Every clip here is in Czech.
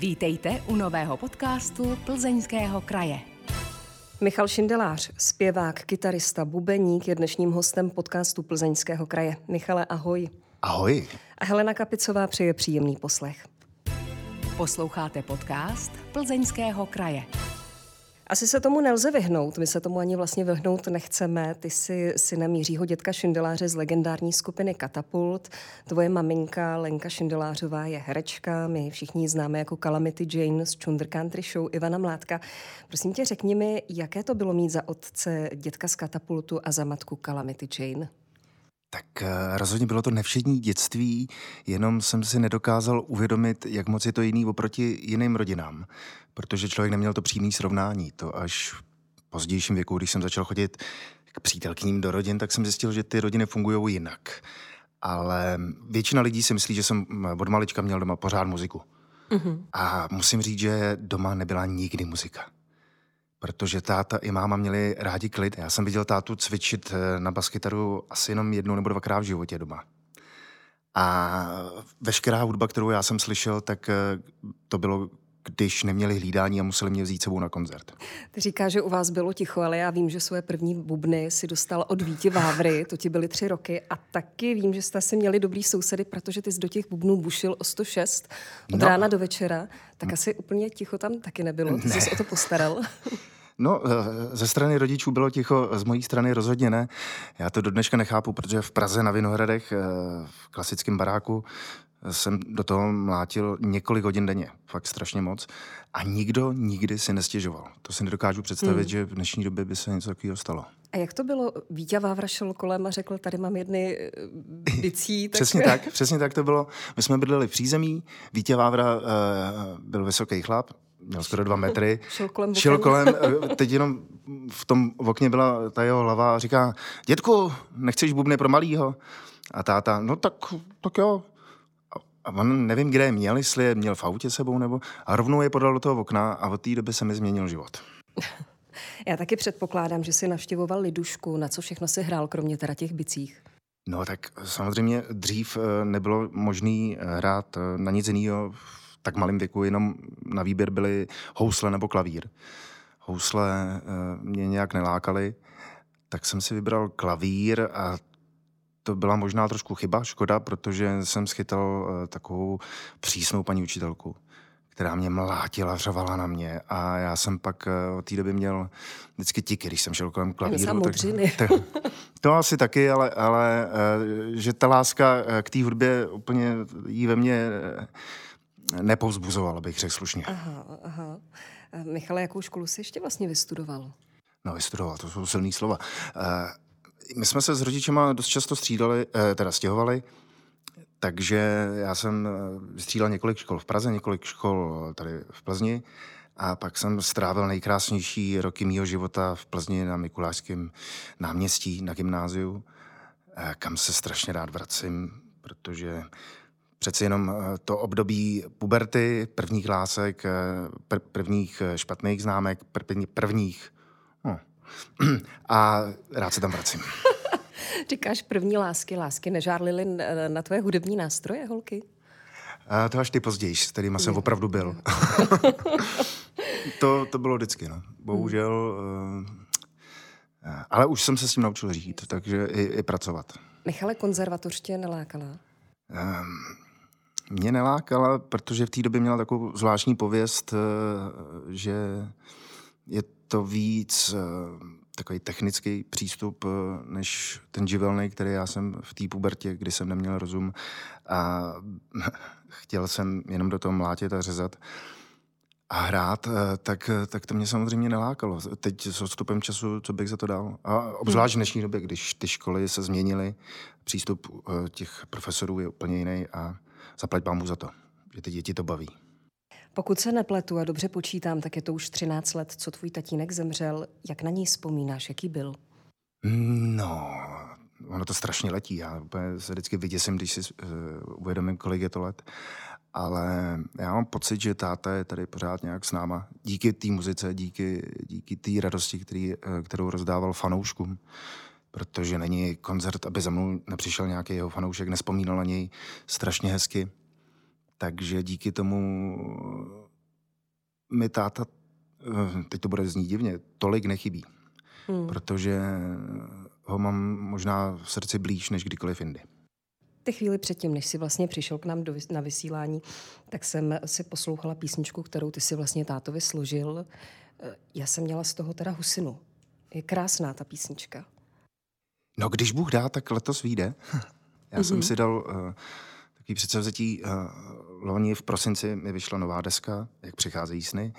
Vítejte u nového podcastu Plzeňského kraje. Michal Šindelář, zpěvák, kytarista, bubeník je dnešním hostem podcastu Plzeňského kraje. Michale, ahoj. Ahoj. A Helena Kapicová přeje příjemný poslech. Posloucháte podcast Plzeňského kraje. Asi se tomu nelze vyhnout, my se tomu ani vlastně vyhnout nechceme. Ty jsi synem Jiřího dědka Šindeláře z legendární skupiny Katapult. Tvoje maminka Lenka Šindelářová je herečka, my všichni známe jako Calamity Jane z Thunder Country Show Ivana Mládka. Prosím tě, řekni mi, jaké to bylo mít za otce dědka z Katapultu a za matku Calamity Jane? Tak rozhodně bylo to nevšední dětství, jenom jsem si nedokázal uvědomit, jak moc je to jiný oproti jiným rodinám, protože člověk neměl to přímý srovnání. To až v pozdějším věku, když jsem začal chodit k přítelkyním do rodin, tak jsem zjistil, že ty rodiny fungují jinak. Ale většina lidí si myslí, že jsem od malička měl doma pořád muziku. Mm-hmm. A musím říct, že doma nebyla nikdy muzika. Protože táta i máma měli rádi klid. Já jsem viděl tátu cvičit na baskytaru asi jenom jednou nebo dvakrát v životě doma. A veškerá hudba, kterou já jsem slyšel, tak to bylo, když neměli hlídání a museli mě vzít sebou na koncert. Ty říkáš, že u vás bylo ticho, ale já vím, že svoje první bubny si dostal od Víti Vávry, to ti byly 3 roky, a taky vím, že jste si měli dobrý sousedy, protože ty jsi do těch bubnů bušil o 106 od rána do večera, tak asi úplně ticho tam taky nebylo, ty jsi se o to postaral. No, ze strany rodičů bylo ticho, z mojí strany rozhodně ne. Já to do dneška nechápu, protože v Praze na Vinohradech, v klasickém baráku, jsem do toho mlátil několik hodin denně, fakt strašně moc. A nikdo nikdy si nestěžoval. To si nedokážu představit, že v dnešní době by se něco takového stalo. A jak to bylo? Víťa Vávra šel kolem a řekl, tady mám jedny bicí. Tak... Přesně tak to bylo. My jsme bydleli v přízemí, Víťa Vávra byl vysoký chlap, měl skoro 2 metry. Šel kolem, teď jenom v tom okně byla ta jeho hlava a říká, dědku, nechceš bubny pro malýho? A táta, no tak jo. A on nevím, kde je měl, jestli je měl v autě sebou nebo... A rovnou je podal do toho okna a od té doby se mi změnil život. Já taky předpokládám, že si navštěvoval lidušku, na co všechno si hrál, kromě teda těch bicích. No tak samozřejmě dřív nebylo možné hrát na nic jiného v tak malém věku, jenom na výběr byly housle nebo klavír. Housle mě nějak nelákaly, tak jsem si vybral klavír a to byla možná trošku chyba, škoda, protože jsem schytal takovou přísnou paní učitelku, která mě mlátila, řovala na mě a já jsem pak od té doby měl vždycky tiky, když jsem šel kolem klavíru. To asi taky, ale že ta láska k té hudbě úplně jí ve mně nepovzbuzovala, bych řekl slušně. Aha. Michale, jakou školu jsi ještě vlastně vystudoval? No, vystudoval, to jsou silný slova. My jsme se s rodičema dost často stěhovali, takže já jsem vystřídal několik škol v Praze, několik škol tady v Plzni a pak jsem strávil nejkrásnější roky mýho života v Plzni na Mikulášském náměstí na gymnáziu, kam se strašně rád vracím, protože přeci jenom to období puberty, prvních lásek, prvních špatných známek, prvních... A rád se tam vracím. Říkáš první lásky nežárlily na tvoje hudební nástroje, holky? To až ty později, s kterýma jsem opravdu byl. To bylo vždycky, no. Bohužel. Ale už jsem se s tím naučil žít, takže i pracovat. Michale, konzervatoř tě nelákala? Mě nelákala, protože v té době měla takovou zvláštní pověst, že je to víc takový technický přístup než ten živelný, který já jsem v té pubertě, kdy jsem neměl rozum a chtěl jsem jenom do toho mlátit a řezat a hrát, tak to mě samozřejmě nelákalo. Teď s odstupem času, co bych za to dal. A obzvlášť v dnešní době, když ty školy se změnily, přístup těch profesorů je úplně jiný a zaplať pánbůh za to, že ty děti to baví. Pokud se nepletu a dobře počítám, tak je to už 13 let, co tvůj tatínek zemřel. Jak na něj vzpomínáš? Jaký byl? No, ono to strašně letí. Já se vždycky vyděsím, když si uvědomím, kolik je to let. Ale já mám pocit, že táta je tady pořád nějak s náma. Díky té muzice, díky té radosti, kterou rozdával fanouškům. Protože není koncert, aby za mnou nepřišel nějaký jeho fanoušek, nespomínal na něj strašně hezky. Takže díky tomu mi táta, teď to bude znít divně, tolik nechybí. Protože ho mám možná v srdci blíž než kdykoliv jindy. Ty chvíli předtím, než jsi vlastně přišel k nám na vysílání, tak jsem si poslouchala písničku, kterou ty si vlastně tátovi složil. Já jsem měla z toho teda husinu. Je krásná ta písnička. No, když Bůh dá, tak letos vyjde. Já jsem si dal takový předsevzetí. Loni v prosinci mi vyšla nová deska, Jak přicházejí sny.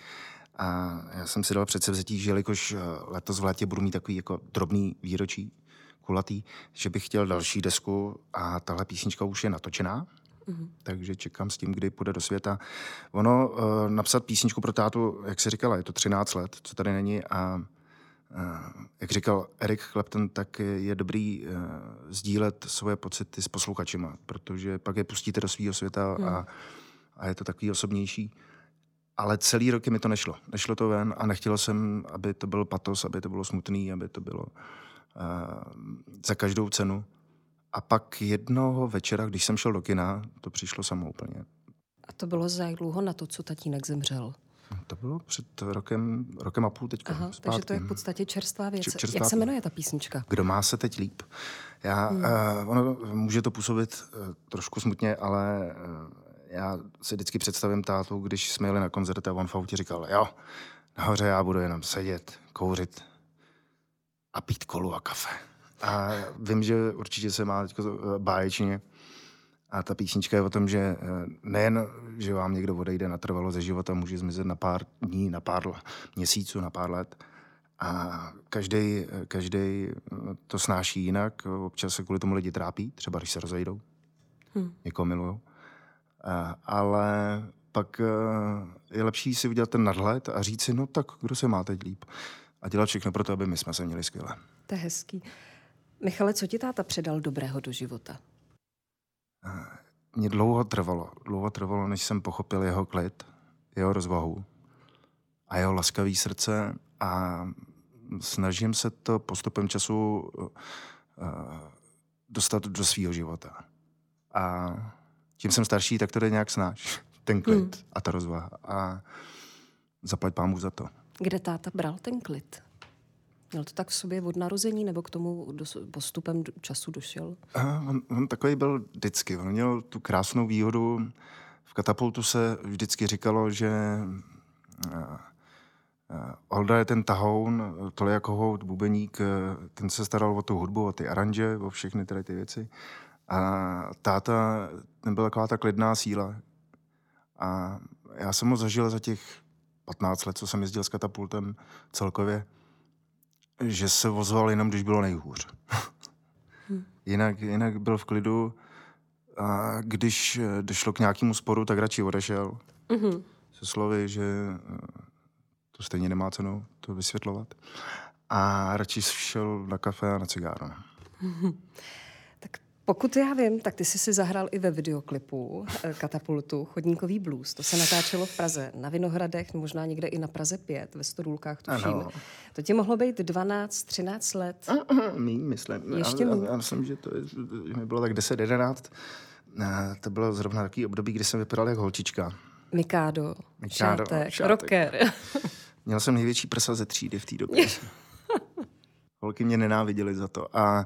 A já jsem si dal předsevzetí, že jelikož letos v létě budu mít takový jako drobný výročí, kulatý, že bych chtěl další desku a tahle písnička už je natočená, takže čekám s tím, kdy půjde do světa. Ono, napsat písničku pro tátu, jak jsi říkala, je to 13 let, co tady není a jak říkal Eric Clapton, tak je dobrý sdílet svoje pocity s posluchačima, protože pak je pustíte do svýho světa a je to takový osobnější. Ale celý roky mi to nešlo. Nešlo to ven a nechtěl jsem, aby to byl patos, aby to bylo smutný, aby to bylo za každou cenu. A pak jednoho večera, když jsem šel do kina, to přišlo samo úplně. A to bylo za jak dlouho na to, co tatínek zemřel? To bylo před rokem a půl teďka. Aha, takže to je v podstatě čerstvá věc. Jak se jmenuje ta písnička? Kdo má se teď líp. Ono může to působit trošku smutně, ale... Já si vždycky představím tátu, když jsme jeli na koncert a on v autě říkal, jo, nahoře já budu jenom sedět, kouřit a pít kolu a kafe. A vím, že určitě se má teď báječně. A ta písnička je o tom, že nejen, že vám někdo odejde natrvalo ze života, může zmizet na pár dní, na pár měsíců, na pár let. A každý to snáší jinak. Občas se kvůli tomu lidi trápí, třeba když se rozejdou. Někoho milujou. Ale pak je lepší si udělat ten nadhled a říct si, no tak, kdo se má teď líp. A dělat všechno pro to, aby my jsme se měli skvěle. To je hezký. Michale, co ti táta předal dobrého do života? Mně dlouho trvalo, než jsem pochopil jeho klid, jeho rozvahu a jeho laskavý srdce a snažím se to postupem času dostat do svýho života. A čím jsem starší, tak to jde nějak snáš. Ten klid a ta rozvaha. A zaplať pámu za to. Kde táta bral ten klid? Měl to tak v sobě od narození, nebo k tomu postupem času došel? On takový byl vždycky. On měl tu krásnou výhodu. V Katapultu se vždycky říkalo, že Olda je ten tahoun, Tolja Kohout, bubeník, ten se staral o tu hudbu, o ty aranže, o všechny tady ty věci. A táta, ten byla taková ta klidná síla. A já jsem ho zažil za těch 15 let, co jsem jezdil s Katapultem celkově, že se ozval jenom, když bylo nejhůř. Jinak byl v klidu. A když došlo k nějakému sporu, tak radši odešel. Se slovy, že to stejně nemá cenu to vysvětlovat. A radši šel na kafe a na cigáru. Pokud já vím, tak ty jsi si zahrál i ve videoklipu Katapultu Chodníkový blues. To se natáčelo v Praze, na Vinohradech, možná někde i na Praze 5, ve Stodůlkách, tuším. Ano. To ti mohlo být 12, 13 let. Míň, myslím. Ještě míň. Já myslím, že to mi bylo tak 10, 11. To bylo zrovna takový období, kdy jsem vypadal jak holčička. Mikádo, šátek, rocker. Měl jsem největší prsa ze třídy v té době. Holky mě nenáviděly za to a...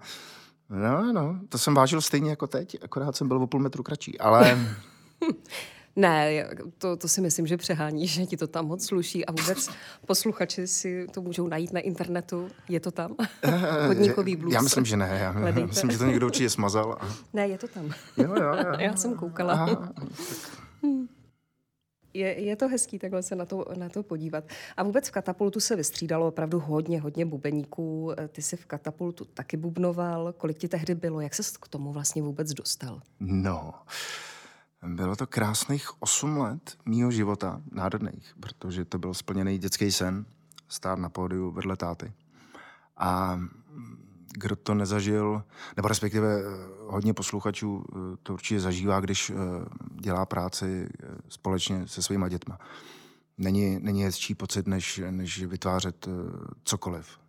No, to jsem vážil stejně jako teď, akorát jsem byl o půl metru kratší, ale... Ne, to si myslím, že přehání, že ti to tam moc sluší a vůbec posluchači si to můžou najít na internetu. Je to tam? Chodníkový blues. Já myslím, že ne. Já myslím, že to někdo určitě smazal. A... Ne, je to tam. Jo. Já jsem koukala. Aha. Je to hezký takhle se na to podívat. A vůbec v Katapultu se vystřídalo opravdu hodně bubeníků. Ty jsi v Katapultu taky bubnoval. Kolik ti tehdy bylo? Jak ses k tomu vlastně vůbec dostal? No, bylo to krásných 8 let mýho života, nádherných, protože to byl splněný dětský sen, stát na pódiu vedle táty. A kdo to nezažil, nebo respektive hodně posluchačů to určitě zažívá, když dělá práci společně se svýma dětma. Není hezčí pocit, než vytvářet cokoliv.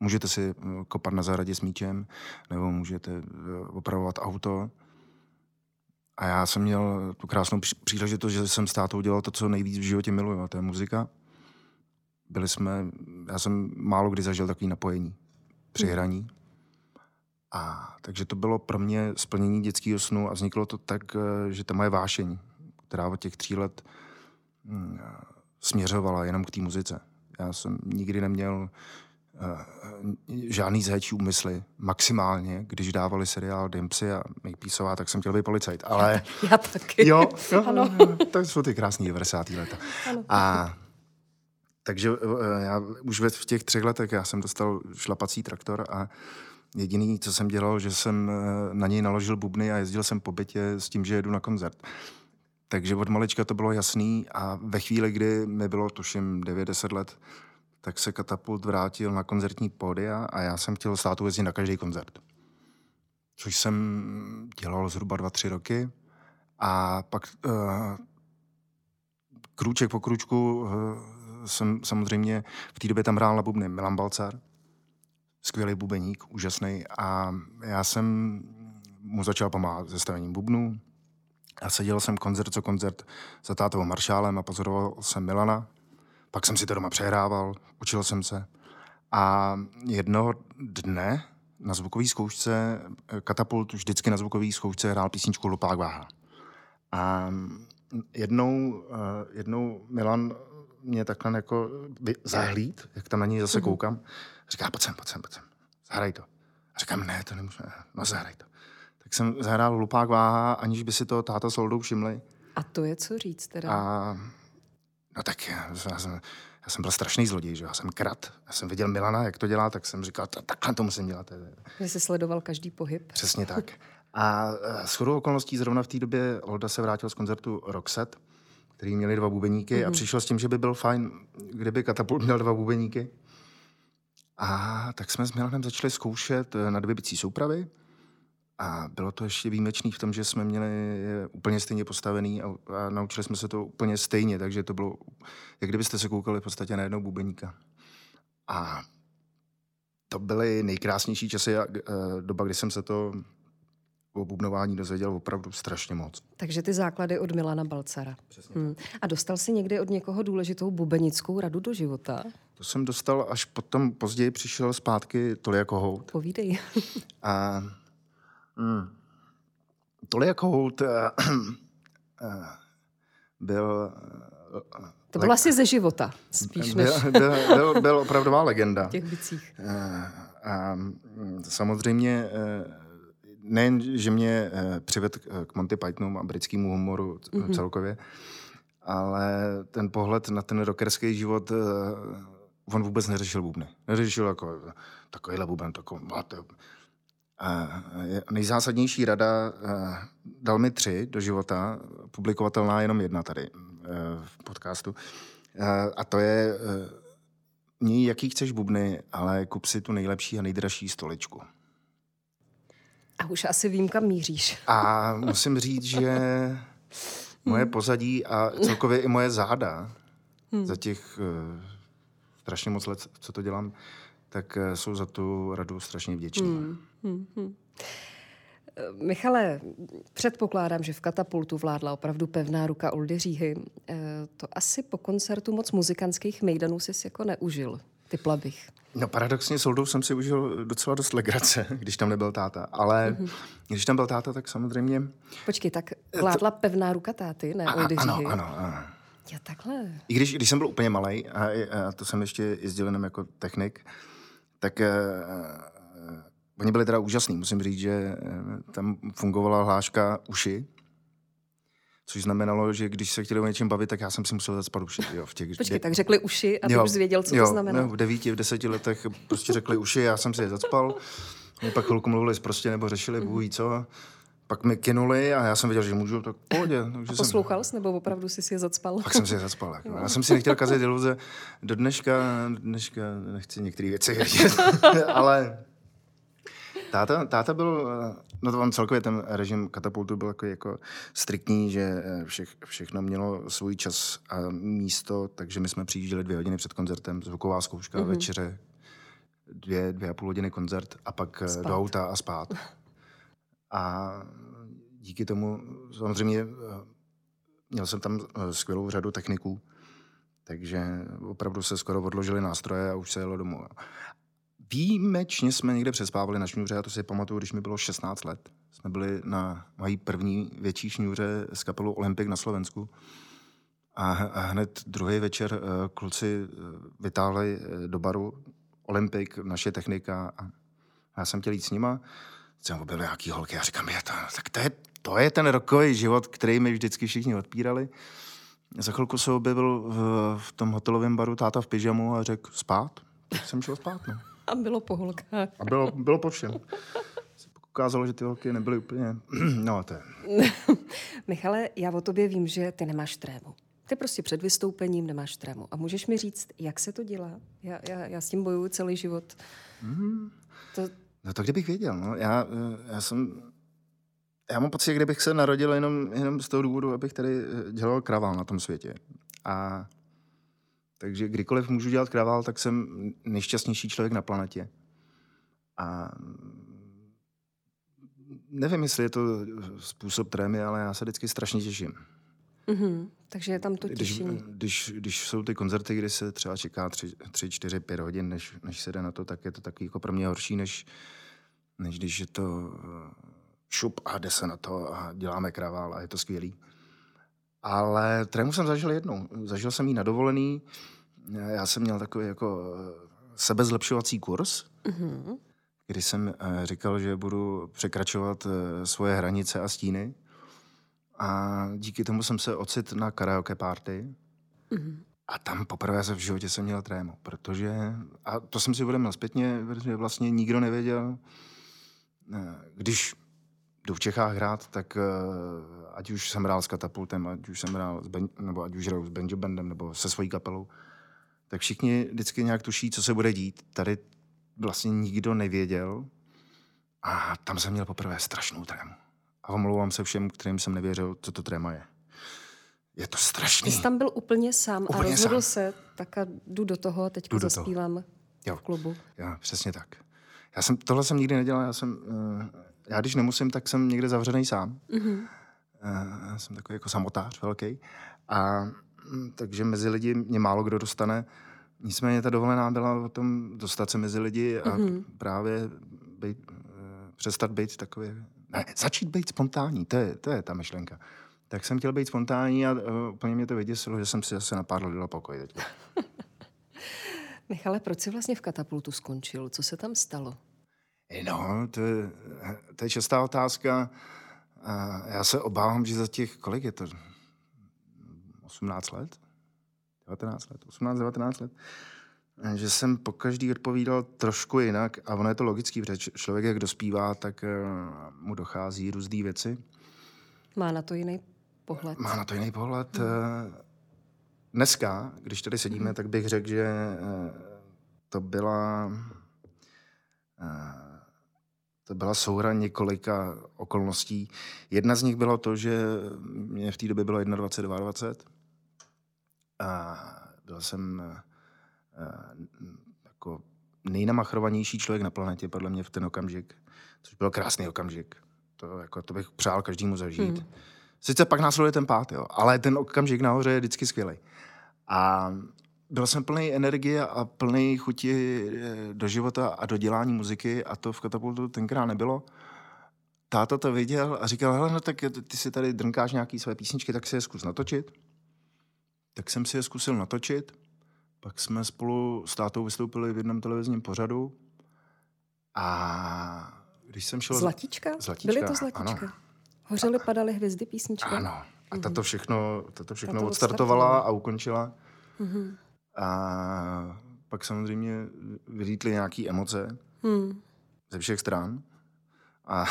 Můžete si kopat na zahradě s míčem, nebo můžete opravovat auto, A já jsem měl tu krásnou příležitost, že jsem s tátou dělal to, co nejvíc v životě miluju, a to je muzika. Já jsem málo kdy zažil takový napojení při hraní. A takže to bylo pro mě splnění dětského snu a vzniklo to tak, že ta moje vášeň, která od těch 3 let směřovala jenom k té muzice. Já jsem nikdy neměl žádný zhečí úmysly. Maximálně, když dávali seriál Dempsey a Makepeaceová, tak jsem chtěl být policajt. Ale... Já taky. Jo, ano. To jsou ty krásný 90. leta. Ano. Takže já už v těch 3 letech já jsem dostal šlapací traktor a jediný, co jsem dělal, že jsem na něj naložil bubny a jezdil jsem po bytě s tím, že jedu na koncert. Takže od malička to bylo jasný a ve chvíli, kdy mi bylo tuším 9-10 let, tak se Katapult vrátil na koncertní pódia a já jsem chtěl s tátou jezdit na každý koncert. Což jsem dělal zhruba 2-3 roky a pak krůček po krůčku jsem samozřejmě v té době tam hrál na bubny Milan Balcar, skvělý bubeník, úžasný, a já jsem mu začal pomáhat se stavěním bubnů a seděl jsem koncert co koncert za tátovou maršálem a pozoroval jsem Milana. Pak jsem si to doma přehrával, učil jsem se. A jednoho dne na zvukové zkoušce, Katapult už vždycky na zvukové zkoušce hrál písničku Lopák Váha. A jednou Milan mě takhle jako zahlíd, jak tam na něj zase koukám, říká, pojď sem, zahraj to. A říkám, ne, to nemůžu, no zahraj to. Tak jsem zahrál Lopák Váha, aniž by si to táta s Oldou všimli. A to je co říct teda? No tak já jsem byl strašný zloděj, že? Já jsem kradl. Já jsem viděl Milana, jak to dělá, tak jsem říkal, takhle to musím dělat. Že jsi sledoval každý pohyb. Přesně tak. A shodou okolností zrovna v té době Olda se vrátil z koncertu Roxette, který měli 2 bubeníky a přišel s tím, že by byl fajn, kdyby Katapult měl 2 bubeníky. A tak jsme s Milanem začali zkoušet na 2 bicí soupravy a bylo to ještě výjimečný v tom, že jsme měli úplně stejně postavený a naučili jsme se to úplně stejně, takže to bylo, jak kdybyste se koukali v podstatě na jednoho bubeníka. A to byly nejkrásnější časy a doba, kdy jsem se to o bubnování dozvěděl opravdu strašně moc. Takže ty základy od Milana Balcara. A dostal jsi někdy od někoho důležitou bubenickou radu do života? To jsem dostal, až potom později přišel zpátky Tolja Kohout. Povídej. Tolja Kohout byl... To bylo asi ze života, spíš než... Byl opravdová legenda. V těch bicích. A samozřejmě... Nejen, že mě přivedl k Monty Pythonu a britskému humoru celkově, ale ten pohled na ten rockerský život, on vůbec neřešil bubny. Neřešil jako takovýhle buben, takový... Nejzásadnější rada, dal mi 3 do života, publikovatelná jenom 1 tady v podcastu, a to je, měj jaký chceš bubny, ale kup si tu nejlepší a nejdražší stoličku. A už asi vím, kam míříš. A musím říct, že moje pozadí a celkově i moje záda za těch strašně moc let, co to dělám, tak jsou za tu radu strašně vděční. Michale, předpokládám, že v Katapultu vládla opravdu pevná ruka Oldy Říhy. To asi po koncertu moc muzikantských mejdanů jsi jako neužil. Typla bych. No paradoxně s Oldou jsem si užil docela dost legrace, když tam nebyl táta. Ale když tam byl táta, tak samozřejmě... Počkej, tak vládla pevná ruka táty, ne Oldy Říhy? Ano. Já takhle. I když jsem byl úplně malej, a to jsem ještě jezdil jenom jako technik, tak oni byli teda úžasný. Musím říct, že tam fungovala hláška uši, což znamenalo, že když se chtěli o něčem bavit, tak já jsem si musel zacpat uši. Počkej, tak řekli uši a ty už zvěděl, co to znamená. No, v 9, v 10 letech prostě řekli uši, já jsem si je zacpal. Mě pak chvilku mluvili prostě nebo řešili, bůh co. Pak mi kynuli a já jsem věděl, že můžu, tak pohodě. A poslouchal jsi, nebo opravdu jsi si je zacpal? Pak jsem si je zacpal. No. Já jsem si nechtěl kazit iluze. Do dneška nechci některé věci vědět. Ale táta byl... No to vám celkově ten režim Katapultu byl jako striktní, že všechno mělo svůj čas a místo, takže my jsme přijížděli 2 hodiny před koncertem, zvuková zkouška, večeře, 2,5 hodiny koncert a pak spát. Do auta a spát. A díky tomu, samozřejmě měl jsem tam skvělou řadu techniků, takže opravdu se skoro odložili nástroje a už se jelo domů. Výjimečně jsme někde přespávali na šňůře, já to si pamatuju, když mi bylo 16 let. Jsme byli na mají první větší šňůře s kapelou Olympik na Slovensku. A hned druhý večer kluci vytáhli do baru Olympik, naše technika. A já jsem chtěl jít s nima. Jsem objevil nějaký holky a říkám, to je ten rockový život, který mi vždycky všichni odpírali. Za chvilku se objevil v tom hotelovém baru táta v pyžamu a řekl spát. Tak jsem šel spát, no. A bylo po holkách. A bylo po všem. Ukázalo, že ty holky nebyly úplně... No a to je... Michale, já o tobě vím, že ty nemáš trému. Ty prostě před vystoupením nemáš trému. A můžeš mi říct, jak se to dělá? Já s tím bojuju celý život. No to kdybych věděl, no. Já mám pocit, kdybych se narodil jenom z toho důvodu, abych tady dělal kravál na tom světě. A... Takže kdykoliv můžu dělat kravál, tak jsem nejšťastnější člověk na planetě. A nevím, jestli je to způsob trémy, ale já se vždycky strašně těším. Mm-hmm. Takže je tam to těšení. Když jsou ty koncerty, kdy se třeba čeká 3, 4, 5 hodin, než se jde na to, tak je to takový jako pro mě horší, než když je to šup a jde se na to a děláme kravál a je to skvělý. Ale trému jsem zažil jednou. Zažil jsem ji na dovolený. Já jsem měl takový jako sebezlepšovací kurz, mm-hmm. kdy jsem říkal, že budu překračovat svoje hranice a stíny. A díky tomu jsem se ocitl na karaoke party. Mm-hmm. A tam poprvé v životě jsem měl trému, protože... A to jsem si uvědomil zpětně, protože vlastně nikdo nevěděl, když... jdu v Čechách hrát, tak ať už jsem hrál s Katapultem, ať už jsem hrál nebo ať už hraju s Banjo Bandem nebo se svojí kapelou, tak všichni vždycky nějak tuší, co se bude dít. Tady vlastně nikdo nevěděl a tam jsem měl poprvé strašnou trému. A omlouvám se všem, kterým jsem nevěřil, co to tréma je. Je to strašný. Jsi tam byl úplně sám a rozhodl se, tak a jdu do toho a teď zaspívám v klubu. Jo, přesně tak. Tohle jsem nikdy nedělal, já když nemusím, tak jsem někde zavřený sám. Mm-hmm. Jsem takový jako samotář velký. A takže mezi lidi mě málo kdo dostane. Nicméně ta dovolená byla o tom dostat se mezi lidi a mm-hmm. právě přestat být takový... Ne, začít být spontánní, to je ta myšlenka. Tak jsem chtěl být spontánní a úplně mě to vyděsilo, že jsem si zase na pár let dal pokoj teď. Michale, proč jsi vlastně v Katapultu skončil? Co se tam stalo? No, to je častá otázka. Já se obávám, že za těch, kolik je to? 18 let? 19 let? 18, 19 let? Že jsem pokaždý odpovídal trošku jinak a ono je to logický, protože člověk, jak dospívá, tak mu dochází různý věci. Má na to jiný pohled. Dneska, když tady sedíme, tak bych řekl, že to byla... To byla souhra několika okolností. Jedna z nich bylo to, že mě v té době bylo 21, 22 a byl jsem jako nejnamachrovanější člověk na planetě, podle mě v ten okamžik, což byl krásný okamžik. To bych přál každému zažít. Sice pak následuje ten pád, jo, ale ten okamžik nahoře je vždycky skvělej. A byl jsem plný energie a plný chuti do života a do dělání muziky a to v Katapultu tenkrát nebylo. Táta to viděl a říkal, hele, no tak ty si tady drnkáš nějaký své písničky, tak si je zkus natočit. Tak jsem si je zkusil natočit, pak jsme spolu s tátou vystoupili v jednom televizním pořadu a když jsem šel... Zlatíčka? Byly to Zlatíčka? Ano. Hořely padaly hvězdy písnička? Ano. A tato všechno odstartovala a ukončila. Mm-hmm. A pak samozřejmě vylítly nějaké emoce ze všech stran a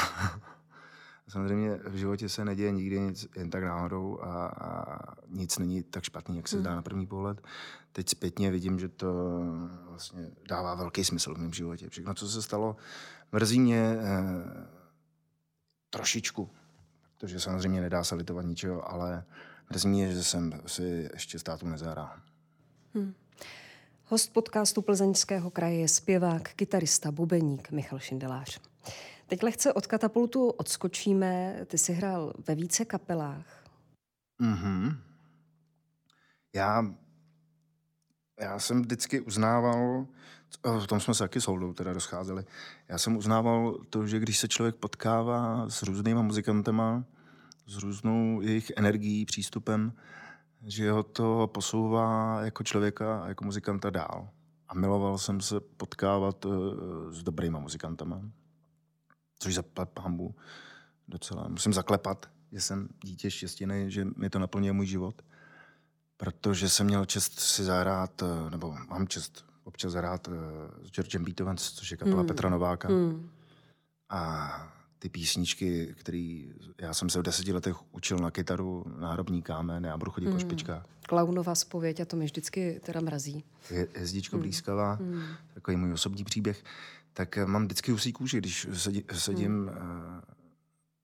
samozřejmě v životě se neděje nikdy nic jen tak náhodou a nic není tak špatný, jak se zdá na první pohled. Teď zpětně vidím, že to vlastně dává velký smysl v mém životě. Všechno, co se stalo, mrzí mě trošičku, protože samozřejmě nedá se litovat ničeho, ale mrzí mě, že jsem si ještě s tátou nezahrál. Host podcastu Plzeňského kraje je zpěvák, kytarista, bubeník Michal Šindelář. Teď lehce od Katapultu odskočíme. Ty jsi hrál ve více kapelách. Mm-hmm. Já jsem vždycky uznával, v tom jsme se taky s Holdou teda rozcházeli, já jsem uznával to, že když se člověk potkává s různýma muzikantama, s různou jejich energií, přístupem, že ho to posouvá jako člověka a jako muzikanta dál. A miloval jsem se potkávat s dobrýma muzikantama, což zaplepám docela. Musím zaklepat, že jsem dítě štěstěnej, že mi to naplňuje můj život, protože jsem měl čest si zahrát, nebo mám čest občas zahrát s Georgem Beethoven, což je kapela Petra Nováka. A ty písničky, které já jsem se v 10 letech učil na kytaru, náhrobní kámen, já budu chodit po špičkách. Klaunova zpověď, a to mi vždycky teda mrazí. Hezdičko blízkavá, takový můj osobní příběh. Tak mám vždycky husí kůži, když sedím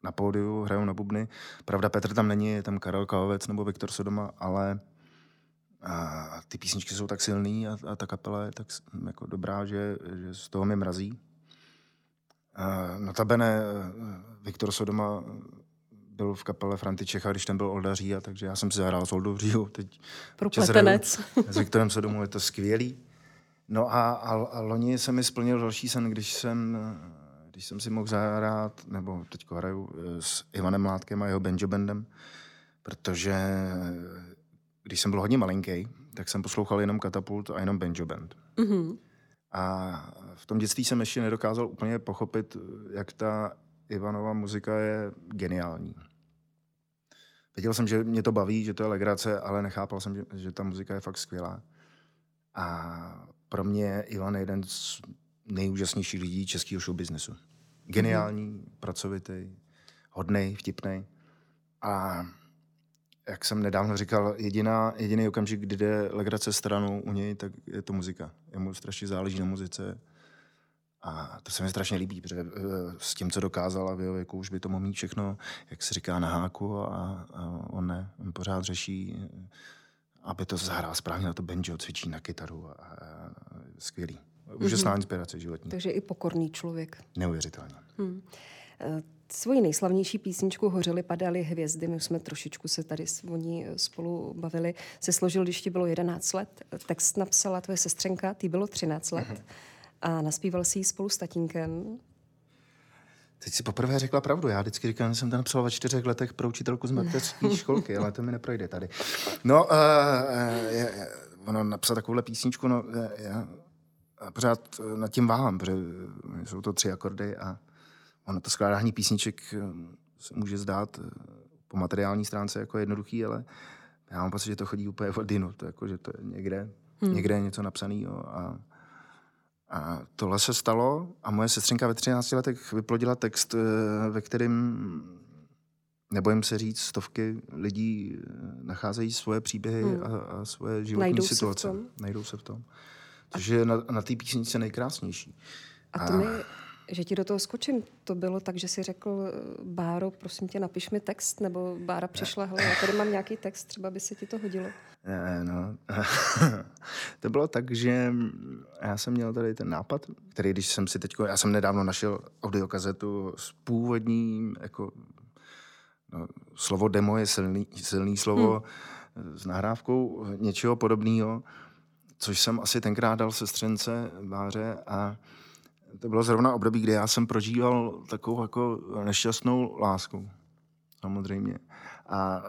na pódiu, hraju na bubny. Pravda, Petr tam není, je tam Karel Káovec nebo Viktor Sodoma, ale ty písničky jsou tak silný a ta kapela je tak jako dobrá, že z toho mě mrazí. Notabene Viktor Sodoma byl v kapele Franty Čech, když ten byl Olda Říha, takže já jsem si zahrál s Oldou Říhou. Propletenec. S Viktorem Sodomou je to skvělý. No a loni se mi splnil další sen, když jsem si mohl zahrát, nebo teďko hraju s Ivanem Mládkem a jeho Banjo Bandem, protože když jsem byl hodně malinký, tak jsem poslouchal jenom Katapult a jenom Banjo Band. Mm-hmm. A v tom dětství jsem ještě nedokázal úplně pochopit, jak ta Ivanova muzika je geniální. Věděl jsem, že mě to baví, že to je legrace, ale nechápal jsem, že ta muzika je fakt skvělá. A pro mě Ivan je jeden z nejúžasnějších lidí českého showbiznesu. Geniální, pracovitý, hodnej, vtipnej. A jak jsem nedávno říkal, jediný okamžik, kdy jde legrace stranou u něj, tak je to muzika. Jemu strašně záleží na muzice a to se mi strašně líbí, protože s tím, co dokázala, jako už by to mohlo mít všechno, jak se říká, na háku a on ne. On pořád řeší, aby to zahrál správně na to banjo, cvičí na kytaru a skvělý. Úžasná inspirace životní. Takže i pokorný člověk. Neuvěřitelný. Svoji nejslavnější písničku Hořely padaly hvězdy, my jsme trošičku se tady o ní spolu bavili, se složil, když ti bylo 11 let. Text napsala tvoje sestřenka, ty bylo 13 let a naspíval si ji spolu s tatínkem. Teď si poprvé řekla pravdu. Já vždycky říkám, že jsem to napsal ve 4 letech pro učitelku z mateřské školky, ale to mi neprojde tady. No, ono napsal takovouhle písničku, no, já pořád nad tím váhám, protože jsou to 3 akordy a ono to skládání písniček se může zdát po materiální stránce jako jednoduchý, ale já mám pocit, že to chodí úplně od dinu, to jako, že to je někde je něco napsaného. A tohle se stalo a moje sestřenka ve 13 letech vyplodila text, ve kterém, nebojím se říct, 100 lidí nacházejí svoje příběhy a svoje životní situace. Najdou se v tom. Což je na té písničce nejkrásnější. A to mi... Že ti do toho skočím. To bylo tak, že si řekl, Báro, prosím tě, napiš mi text, nebo Bára přišla, hele, já tady mám nějaký text, třeba by se ti to hodilo. No, to bylo tak, že já jsem měl tady ten nápad, který, když jsem si teďko, já jsem nedávno našel audiokazetu s původním, jako, no, slovo demo je silný slovo, s nahrávkou něčeho podobného, což jsem asi tenkrát dal sestřence Báře a to bylo zrovna období, kdy já jsem prožíval takovou jako nešťastnou lásku, samozřejmě. A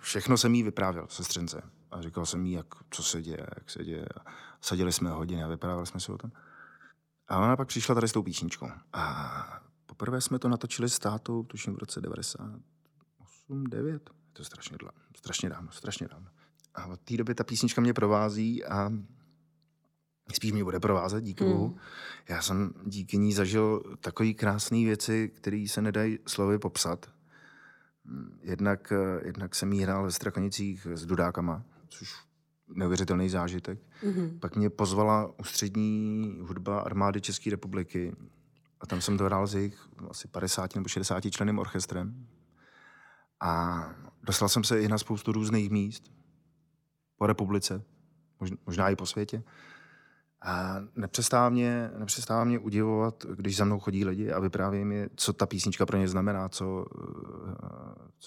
všechno jsem jí vyprávěl, sestřence. A říkal jsem jí, co se děje, jak se děje. A sadili jsme hodiny a vyprávěli jsme si o tom. A ona pak přišla tady s tou písničkou. A poprvé jsme to natočili s tátou, tuším v roce 98, 99. To je strašně dávno. A od té doby ta písnička mě provází a spíš mě bude provázet, díky bohu. Já jsem díky ní zažil takové krásné věci, které se nedají slovy popsat. Jednak jsem jí hrál ve Strakonicích s Dudákama, což neuvěřitelný zážitek. Pak mě pozvala Ústřední hudba Armády České republiky a tam jsem to hrál s jejich asi 50 nebo 60 členným orchestrem. A dostal jsem se i na spoustu různých míst po republice, možná i po světě. A nepřestává mě udivovat, když za mnou chodí lidi a vyprávějí mi, co ta písnička pro ně znamená, co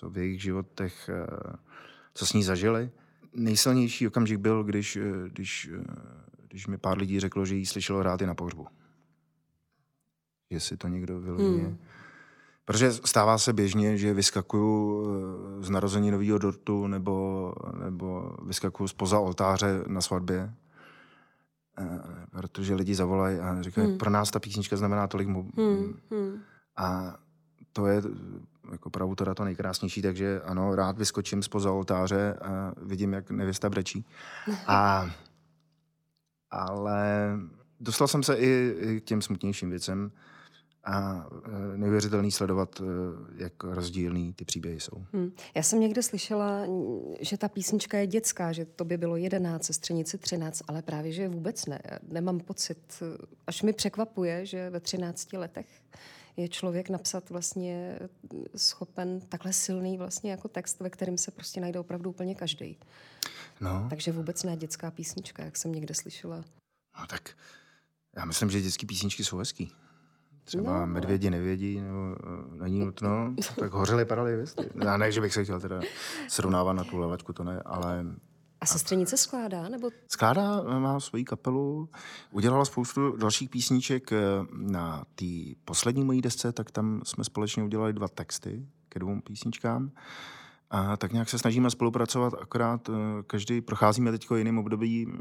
v jejich životech, co s ní zažili. Nejsilnější okamžik byl, když mi pár lidí řeklo, že jí slyšelo hrát i na pohřbu. Jestli to někdo vyloženě... Protože stává se běžně, že vyskakuju z narozeninového dortu nebo vyskakuju zpoza oltáře na svatbě, protože lidi zavolají a říkají, pro nás ta písnička znamená tolik A to je jako pravdu teda to nejkrásnější, takže ano, rád vyskočím zpoza oltáře a vidím, jak nevěsta brečí. Ale dostal jsem se i k těm smutnějším věcem a neuvěřitelný sledovat, jak rozdílný ty příběhy jsou. Já jsem někde slyšela, že ta písnička je dětská, že tobě bylo 11, sestřenici 13, ale právě, že vůbec ne. Já nemám pocit, až mi překvapuje, že ve 13 letech je člověk napsat vlastně schopen takhle silný vlastně jako text, ve kterém se prostě najde opravdu úplně každý. No. Takže vůbec ne dětská písnička, jak jsem někde slyšela. No tak já myslím, že dětské písničky jsou hezký. Třeba Medvědi nevědí, nebo není nutno, tak Hořely padaly hvězdy. Já ne, že bych se chtěl teda srovnávat na tu lavačku, to ne, ale... A sestřenice skládá, nebo... Skládá, má svoji kapelu, udělala spoustu dalších písniček na té poslední mojí desce, tak tam jsme společně udělali 2 texty ke 2 písničkám. A tak nějak se snažíme spolupracovat, akorát každý, procházíme teďko jiným období,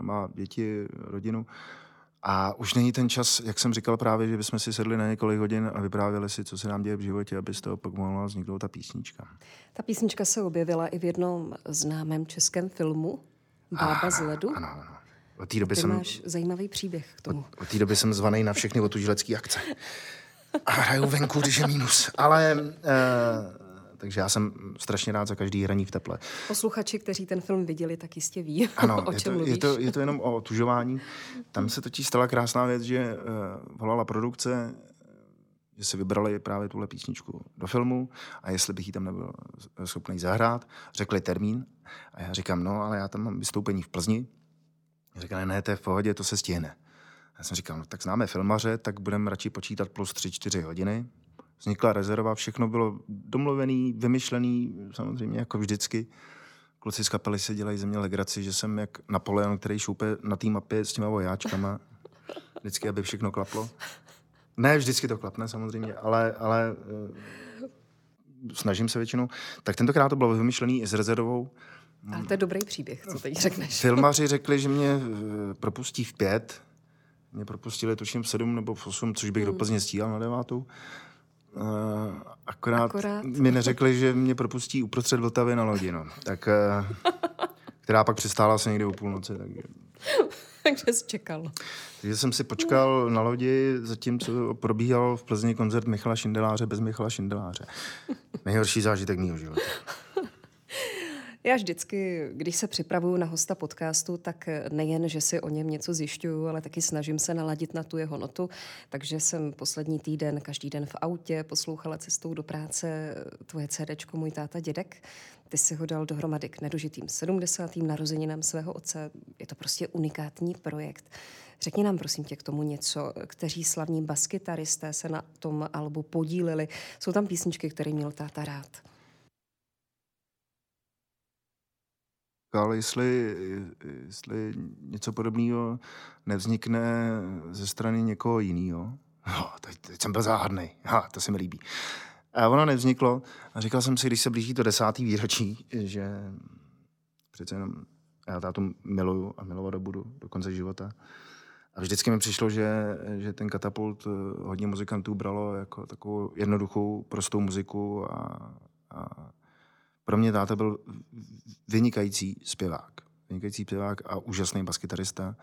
má děti, rodinu, a už není ten čas, jak jsem říkal právě, že bychom si sedli na několik hodin a vyprávěli si, co se nám děje v životě, aby z toho pak mohla vzniknout ta písnička. Ta písnička se objevila i v jednom známém českém filmu Bába z ledu. Ano, ano. Od té doby máš zajímavý příběh k tomu. Od té doby jsem zvaný na všechny otužilecké akce. A hraju venku, když je mínus. Ale... Takže já jsem strašně rád za každý hraní v teple. Posluchači, kteří ten film viděli, tak jistě ví, ano, o čem mluvíš. Je to jenom o otužování. Tam se totiž stala krásná věc, že volala produkce, že si vybrali právě tuhle písničku do filmu a jestli bych ji tam nebyl schopný zahrát, řekli termín a já říkám, no, ale já tam mám vystoupení v Plzni. Říkali, ne, to je v pohodě, to se stihne. Já jsem říkal, no tak známe filmaře, tak budeme radši počítat plus 3-4 hodiny. Vznikla rezerva, všechno bylo domluvený, vymyšlený, samozřejmě jako vždycky. Kluci z kapely se dělají ze mě legraci, že jsem jak Napoleon, který šoupe na té mapě s těma vojáčkama. Vždycky, aby všechno klaplo. Ne, vždycky to klapne samozřejmě, ale snažím se většinou. Tak tentokrát to bylo vymyšlený i s rezervou. Ale to je dobrý příběh, co teď řekneš. Filmaři řekli, že mě propustí v 5. Mě propustili tuším v 7 nebo v 8, což bych do Plzně stíhal na 9. Akorát mi neřekli, že mě propustí uprostřed Vltavy na lodi, no. Tak, která pak přistála se někdy o půlnoci. Takže jsi čekal. Takže jsem si počkal na lodi, zatímco probíhal v Plzni koncert Michala Šindeláře bez Michala Šindeláře. Nejhorší zážitek mýho života. Já vždycky, když se připravuju na hosta podcastu, tak nejen, že si o něm něco zjišťuju, ale taky snažím se naladit na tu jeho notu. Takže jsem poslední týden, každý den v autě, poslouchala cestou do práce tvoje CDčko Můj táta dědek. Ty si ho dal dohromady k nedožitým 70. narozeninám svého otce. Je to prostě unikátní projekt. Řekni nám, prosím tě, k tomu něco, kteří slavní baskytaristé se na tom albu podíleli. Jsou tam písničky, které měl táta rád. Ale jestli něco podobného nevznikne ze strany někoho jiného. No, teď jsem byl záhadnej. To se mi líbí. A ono nevzniklo. A říkal jsem si, když se blíží to 10. výročí, že přece jenom já tátu miluju a milovat ho budu do konce života. A vždycky mi přišlo, že ten Katapult hodně muzikantů bralo jako takovou jednoduchou, prostou muziku a pro mě táta byl vynikající zpěvák a úžasný baskytarista.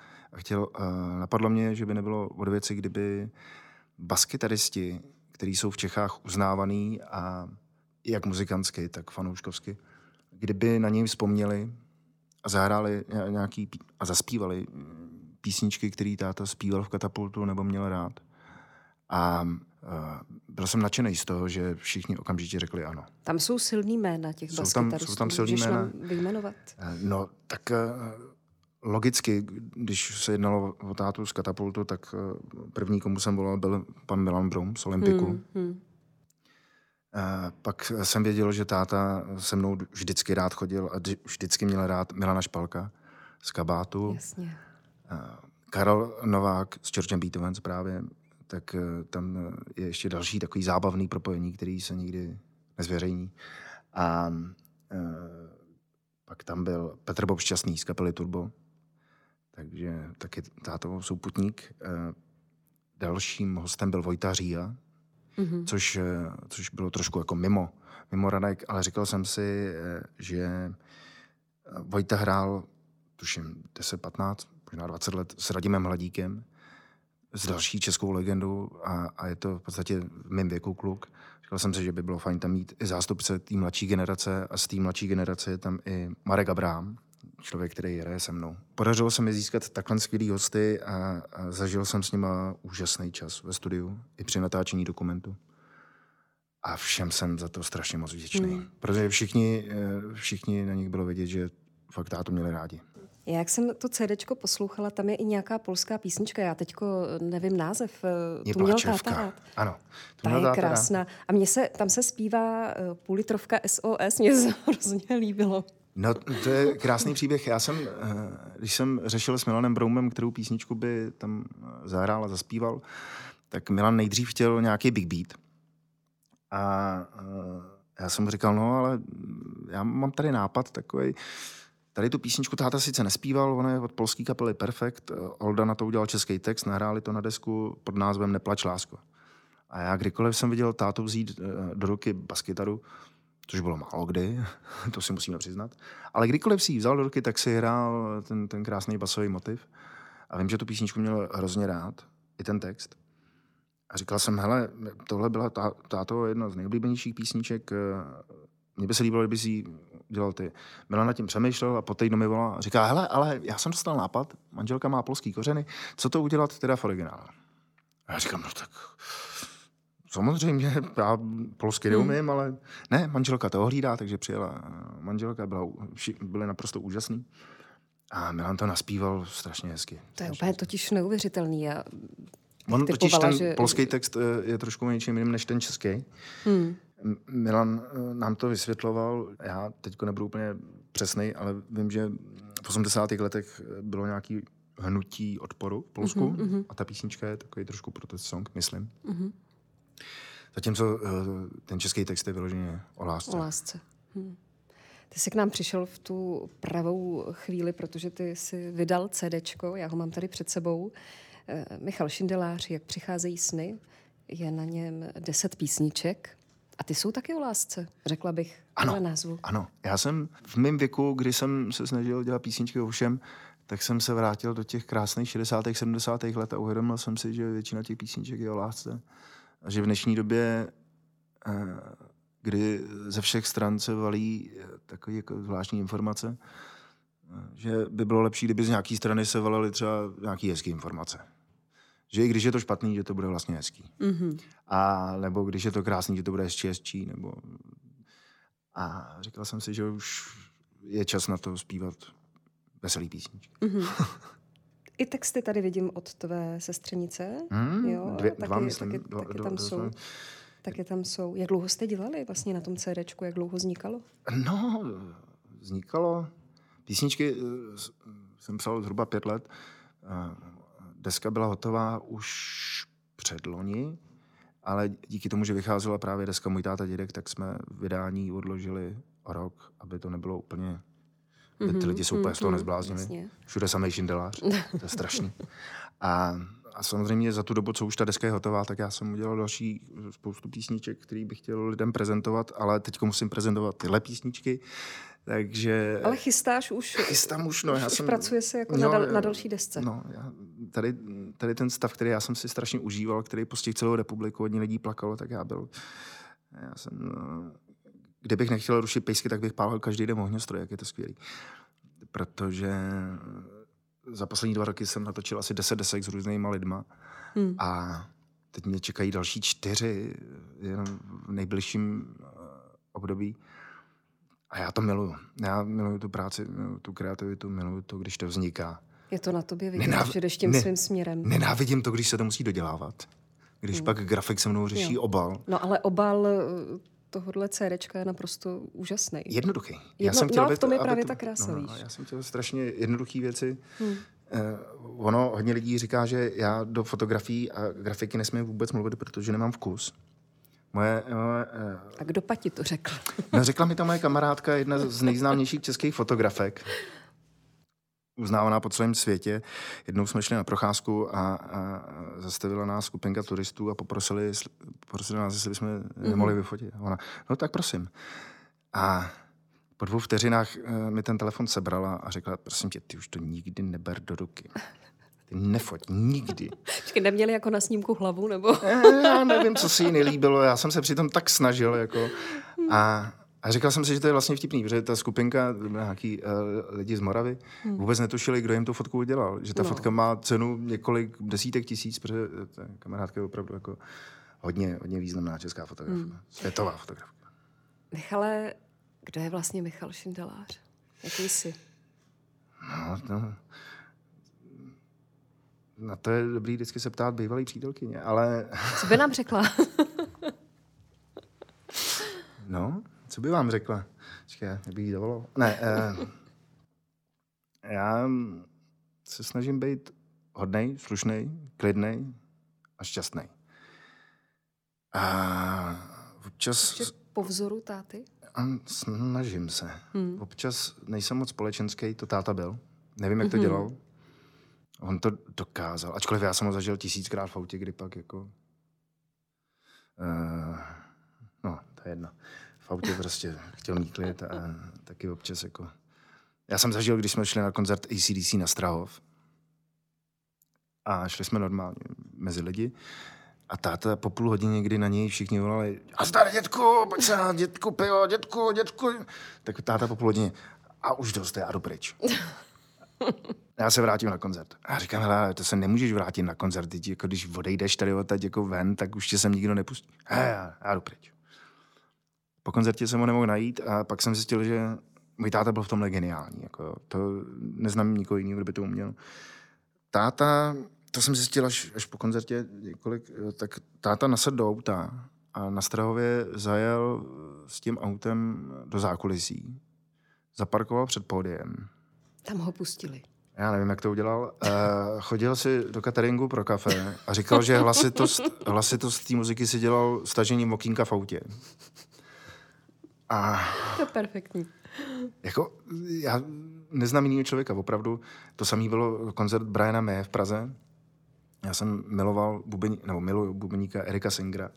A napadlo mě, že by nebylo od věci, kdyby baskytaristi, kteří jsou v Čechách uznávaný a jak muzikantsky, tak fanouškovsky, kdyby na něj vzpomněli a zahráli nějaký a zaspívali písničky, které táta zpíval v Katapultu nebo měl rád. A byl jsem nadšený z toho, že všichni okamžitě řekli ano. Tam jsou silný jména těch baskytaristů. Jsou tam silný jména. Můžeš nám vyjmenovat? No, tak Logicky, když se jednalo o tátu z Katapultu, tak první, komu jsem volal, byl pan Milan Broum z Olympiku. Pak jsem věděl, že táta se mnou vždycky rád chodil a vždycky měl rád Milana Špalka z Kabátu. Jasně. Karol Novák s Georgem Beethoven právě, tak tam je ještě další takový zábavný propojení, který se nikdy nezveřejní. A pak tam byl Petr Bob Šťastný z kapely Turbo, takže taky tátovou souputník. Dalším hostem byl Olda Říha, což bylo trošku jako mimo radek, ale říkal jsem si, že Vojta hrál, tuším, 10, 15, možná 20 let s Radimem Hladíkem, s další českou legendou a je to v podstatě v mém věku kluk. Říkal jsem si, že by bylo fajn tam mít i zástupce té mladší generace a z té mladší generace je tam i Marek Abraham, člověk, který hraje se mnou. Podařilo se mi získat takhle skvělý hosty a zažil jsem s nima úžasný čas ve studiu i při natáčení dokumentu. A všem jsem za to strašně moc vděčný. Protože všichni na nich bylo vidět, že fakt tátu měli rádi. Já, jak jsem to CDčko poslouchala, tam je i nějaká polská písnička, já teďko nevím název. Je tu měl táta. Ano. Ta je krásná. A tam se zpívá půlitrovka SOS, mě se hrozně líbilo. No, to je krásný příběh. Já jsem, když jsem řešil s Milanem Broumem, kterou písničku by tam zahrál a zaspíval, tak Milan nejdřív chtěl nějaký big beat. A já jsem mu říkal, no ale já mám tady nápad takovej. Tady tu písničku táta sice nespíval, ona je od polské kapely Perfect. Olda na to udělal český text, nahráli to na desku pod názvem Neplač, lásko. A já kdykoliv jsem viděl tátu vzít do ruky baskytaru, což bylo málo kdy, to si musíme přiznat. Ale kdykoliv si ji vzal do ruky, tak si hrál ten krásný basový motiv. A vím, že tu písničku měl hrozně rád, i ten text. A říkal jsem, hele, tohle byla táto jedna z nejoblíbenějších písniček. Mně by se líbilo, kdyby si ji dělal ty. Milan nad tím přemýšlel a po týdnu mi volal a říká, hele, ale já jsem dostal nápad, manželka má polský kořeny, co to udělat teda v originále? A já říkám, no tak... Samozřejmě, já polsky neumím, ale ne, manželka to ohlídá, takže přijela manželka, byly naprosto úžasný. A Milan to naspíval strašně hezky. To je úplně totiž neuvěřitelný. On totiž ten polský text je trošku něčím jiným než ten český. Milan nám to vysvětloval, já teďko nebudu úplně přesnej, ale vím, že v 80. letech bylo nějaký hnutí odporu v Polsku a ta písnička je takový trošku protest song, myslím. Zatímco ten český text je vyloženě o lásce. Ty jsi k nám přišel v tu pravou chvíli, protože ty jsi vydal CDčko, já ho mám tady před sebou. Michal Šindelář, Jak přicházejí sny, je na něm 10 písniček. A ty jsou taky o lásce, řekla bych. Ano, názvu. Ano. Já jsem v mém věku, kdy jsem se snažil dělat písničky o všem, tak jsem se vrátil do těch krásných 60. 70. let a uvědomil jsem si, že většina těch písniček je o lásce. A že v dnešní době, kdy ze všech stran se valí takové jako zvláštní informace, že by bylo lepší, kdyby z nějaké strany se valily třeba nějaké hezké informace. Že i když je to špatný, že to bude vlastně hezký. A nebo když je to krásný, že to bude ještě hezčí. Nebo... A říkal jsem si, že už je čas na to zpívat veselý písničky. I texty tady vidím od tvé sestřenice. Jo, taky tam jsou. Jak dlouho jste dělali vlastně na tom CDčku? Jak dlouho vznikalo? No, vznikalo. Písničky jsem psal zhruba 5 let. Deska byla hotová už předloni, ale díky tomu, že vycházela právě deska Můj táta dědek, tak jsme vydání odložili rok, aby to nebylo úplně... Ty lidi jsou úplně z toho nezbláznili. Všude samej Šindelář. To je strašný. A samozřejmě za tu dobu, co už ta deska je hotová, tak já jsem udělal další spoustu písniček, který bych chtěl lidem prezentovat, ale teď musím prezentovat tyhle písničky. Takže... Ale chystáš už? Chystám už, no. Už pracuje se jako na další desce. No, tady ten stav, který já jsem si strašně užíval, který postih celou republiku, hodně lidí plakalo, tak já jsem... Kdybych nechtěl rušit pejsky, tak bych pálil každý den ohňostroj, jak je to skvělý. Protože za poslední 2 roky jsem natočil asi 10 desek s různýma lidma a teď mě čekají další 4 jenom v nejbližším období. A já to miluju. Já miluju tu práci, miluju tu kreativitu, miluju to, když to vzniká. Je to na tobě vidět, že jdeš tím svým směrem. Nenávidím to, když se to musí dodělávat. Když pak grafik se mnou řeší obal. No ale obal tohodle CDčka je naprosto úžasný. Jednoduchý. V tom je právě ta krása, víš. Já jsem chtěl strašně jednoduchý věci. Ono, hodně lidí říká, že já do fotografií a grafiky nesmím vůbec mluvit, protože nemám vkus. A kdo pak ti to řekl? No, řekla mi to moje kamarádka, jedna z nejznámějších českých fotografek, uznávaná po celém světě. Jednou jsme šli na procházku a zastavila nás skupinka turistů a poprosili nás, jestli bychom mohli vyfotit. Ona, no tak prosím. A po 2 vteřinách mi ten telefon sebrala a řekla, prosím tě, ty už to nikdy neber do ruky. Ty nefoť nikdy. Počkej, neměli jako na snímku hlavu, nebo? Já nevím, co si jí nelíbilo. Já jsem se přitom tak snažil, jako. A říkal jsem si, že to je vlastně vtipný, protože ta skupinka, nějaký lidi z Moravy, vůbec netušili, kdo jim tu fotku udělal. Že ta fotka má cenu několik desítek tisíc, protože ta kamarádka je opravdu jako hodně, hodně významná česká fotografka. Světová fotografka. Michale, kdo je vlastně Michal Šindelář? Jaký jsi? Na to je dobrý vždycky se ptát bývalý přítelkyně, ale... Co by nám řekla? Co by vám řekla? Počkej, nebych jí dovolil. Ne, já se snažím být hodnej, slušnej, klidnej a šťastnej. A občas... Takže po vzoru táty? Snažím se. Občas nejsem moc společenský, to táta byl. Nevím, jak to dělal. On to dokázal. Ačkoliv já jsem ho zažil 1000krát v autě, kdy pak jako... to je jedno. V autě prostě chtěl mít klid a taky občas jako... Já jsem zažil, když jsme šli na koncert AC/DC na Strahov a šli jsme normálně mezi lidi a táta po půl hodině, kdy na něj všichni volali a zdar, dětku, pojď se, dětku, pivo, dětku. Tak táta po půl hodině a už dost, já jdu pryč. Já se vrátím na koncert. A říkám, hele, to se nemůžeš vrátit na koncert, teď, jako když odejdeš tady odtať jako ven, tak už tě sem nikdo nepustí. Já jdu pryč. Po koncertě jsem ho nemohl najít a pak jsem zjistil, že můj táta byl v tomhle geniální. Jako, to neznám nikoho jiného, kdo by to uměl. Táta, to jsem zjistil až po koncertě několik, tak táta nasedl do auta a na Strahově zajel s tím autem do zákulisí. Zaparkoval před pódiem. Tam ho pustili. Já nevím, jak to udělal. Chodil si do cateringu pro kafe a říkal, že hlasitost té muziky si dělal stažením okýnka v autě. To je perfektní. Jako, já neznám jiného člověka, opravdu. To samý bylo koncert Briana May v Praze. Já jsem miluju bubeníka Erika Singera,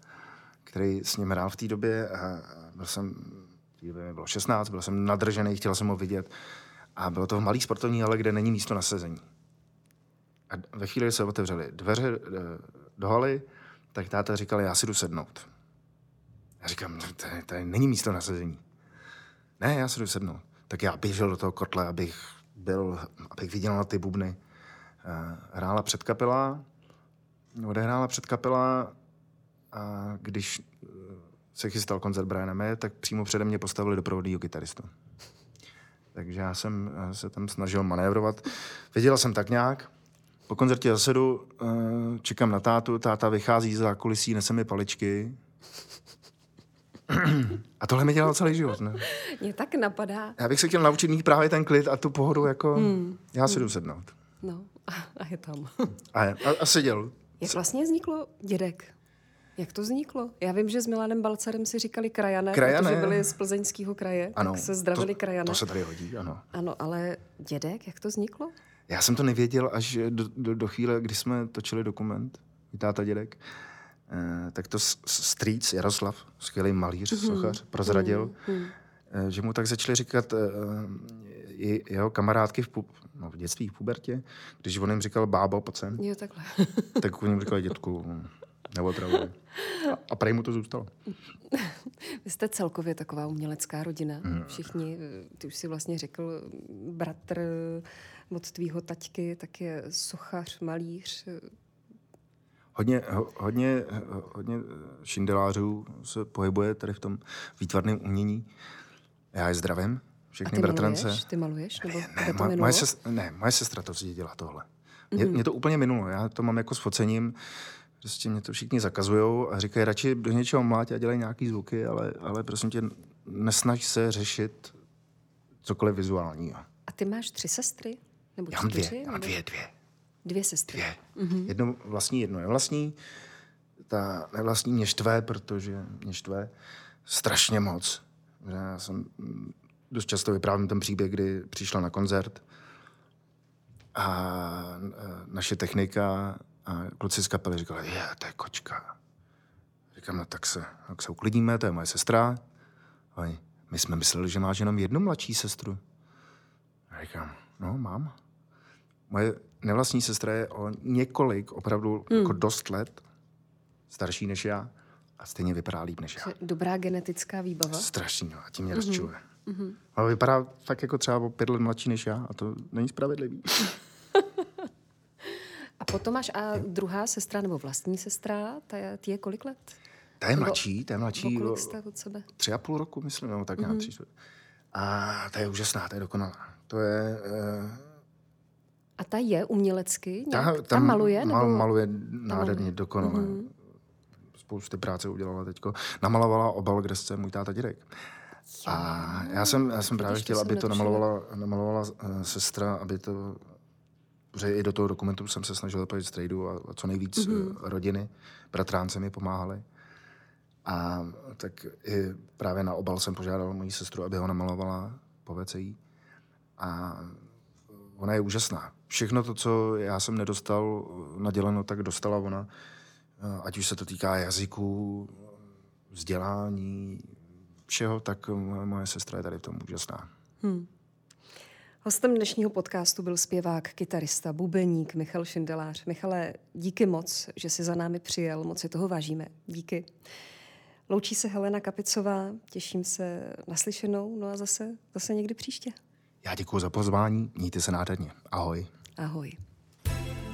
který s ním hrál v té době a bylo 16, byl jsem nadržený, chtěl jsem ho vidět. A bylo to v malý sportovní hale, kde není místo na sezení. A ve chvíli, kdy se otevřely dveře do haly, tak táta říkal, já si jdu sednout. Já říkám, tady není místo na sezení. Ne, já se jdu sednout. Tak já běžel do toho kotle, abych viděl na ty bubny. Hrála předkapela, odehrála předkapela a když se chystal koncert Briana May, tak přímo přede mě postavili doprovodného kytaristu. Takže já jsem se tam snažil manévrovat. Věděl jsem tak nějak. Po koncertě zasedu, čekám na tátu, táta vychází za kulisí, nese mi paličky. A tohle mi dělal celý život, ne? Mě tak napadá. Já bych se chtěl naučit mít právě ten klid a tu pohodu, jako já se jdu sednout. No, a je tam. A seděl. Jak vlastně vzniklo dědek? Jak to vzniklo? Já vím, že s Milanem Balcarem si říkali krajané, protože byli z Plzeňského kraje, ano, tak se zdravili krajané. To se tady hodí, ano. Ano, ale dědek, jak to vzniklo? Já jsem to nevěděl až do chvíle, kdy jsme točili dokument, Můj táta dědek. Tak to strýc Jaroslav, skvělý malíř, sochař, prozradil, že mu tak začali říkat i jeho kamarádky v dětství, v pubertě, když on jim říkal bábo, pojď sem. Jo, takhle. Tak on jim říkal dětku, nebo pravdu. A prej mu to zůstalo. Vy jste celkově taková umělecká rodina. Všichni, ty už si vlastně řekl, bratr od tvýho taťky, tak je sochař, malíř. Hodně Šindelářů se pohybuje tady v tom výtvarném umění. Já je zdravím, všechny bratrance. Ty maluješ? Nebo ne, moje sestra to zdědila tohle. Mě to úplně minulo, já to mám jako s focením. Prostě mě to všichni zakazujou a říkají, radši do něčeho mlátě a dělají nějaký zvuky, ale prosím tě, nesnaž se řešit cokoliv vizuálního. A ty máš 3 sestry? Nebo já mám 4? Dvě. 2 sestry? 2. Mm-hmm. Jedno nevlastní. Ta nevlastní mě štve strašně moc. Já jsem dost často vyprávím ten příběh, kdy přišla na koncert a naše technika a kluci z kapely říkali, to je kočka. Říkám, tak se uklidníme, to je moje sestra. A oni, my jsme mysleli, že máš jenom 1 mladší sestru. A říkám, no, mám. Moje nevlastní sestra je o několik, opravdu jako dost let starší než já a stejně vypadá líp než já. Dobrá genetická výbava. Strašně, a tím mě rozčuje. Mm-hmm. Ale vypadá fakt jako třeba o 5 let mladší než já a to není spravedlivý. A potom máš a druhá sestra, nebo vlastní sestra, ty je kolik let? Ta je mladší. Kolik jste od sebe? 3,5 roku, myslím, nebo tak nějak příště. A ta je úžasná, ta je dokonalá. To je... A ta je umělecky? Ta maluje? Maluje nádherně, dokonale. Mm-hmm. Spoustu práce udělala teďko. Namalovala obal gresce Můj táta dědek. A já jsem právě chtěl, aby to namalovala sestra, aby to... Protože i do toho dokumentu jsem se snažil zapojit strejdu a co nejvíc rodiny, bratránce mi pomáhali. A tak i právě na obal jsem požádal moji sestru, aby ho namalovala, povece jí. A ona je úžasná. Všechno to, co já jsem nedostal naděleno, tak dostala ona. Ať už se to týká jazyků, vzdělání, všeho, tak moje sestra je tady v tom úžasná. Hostem dnešního podcastu byl zpěvák, kytarista, bubeník Michal Šindelář. Michale, díky moc, že jsi za námi přijel, moc si toho vážíme. Díky. Loučí se Helena Kapicová, těším se na slyšenou, no a zase někdy příště. Já děkuji za pozvání, mějte se nádherně. Ahoj. Ahoj.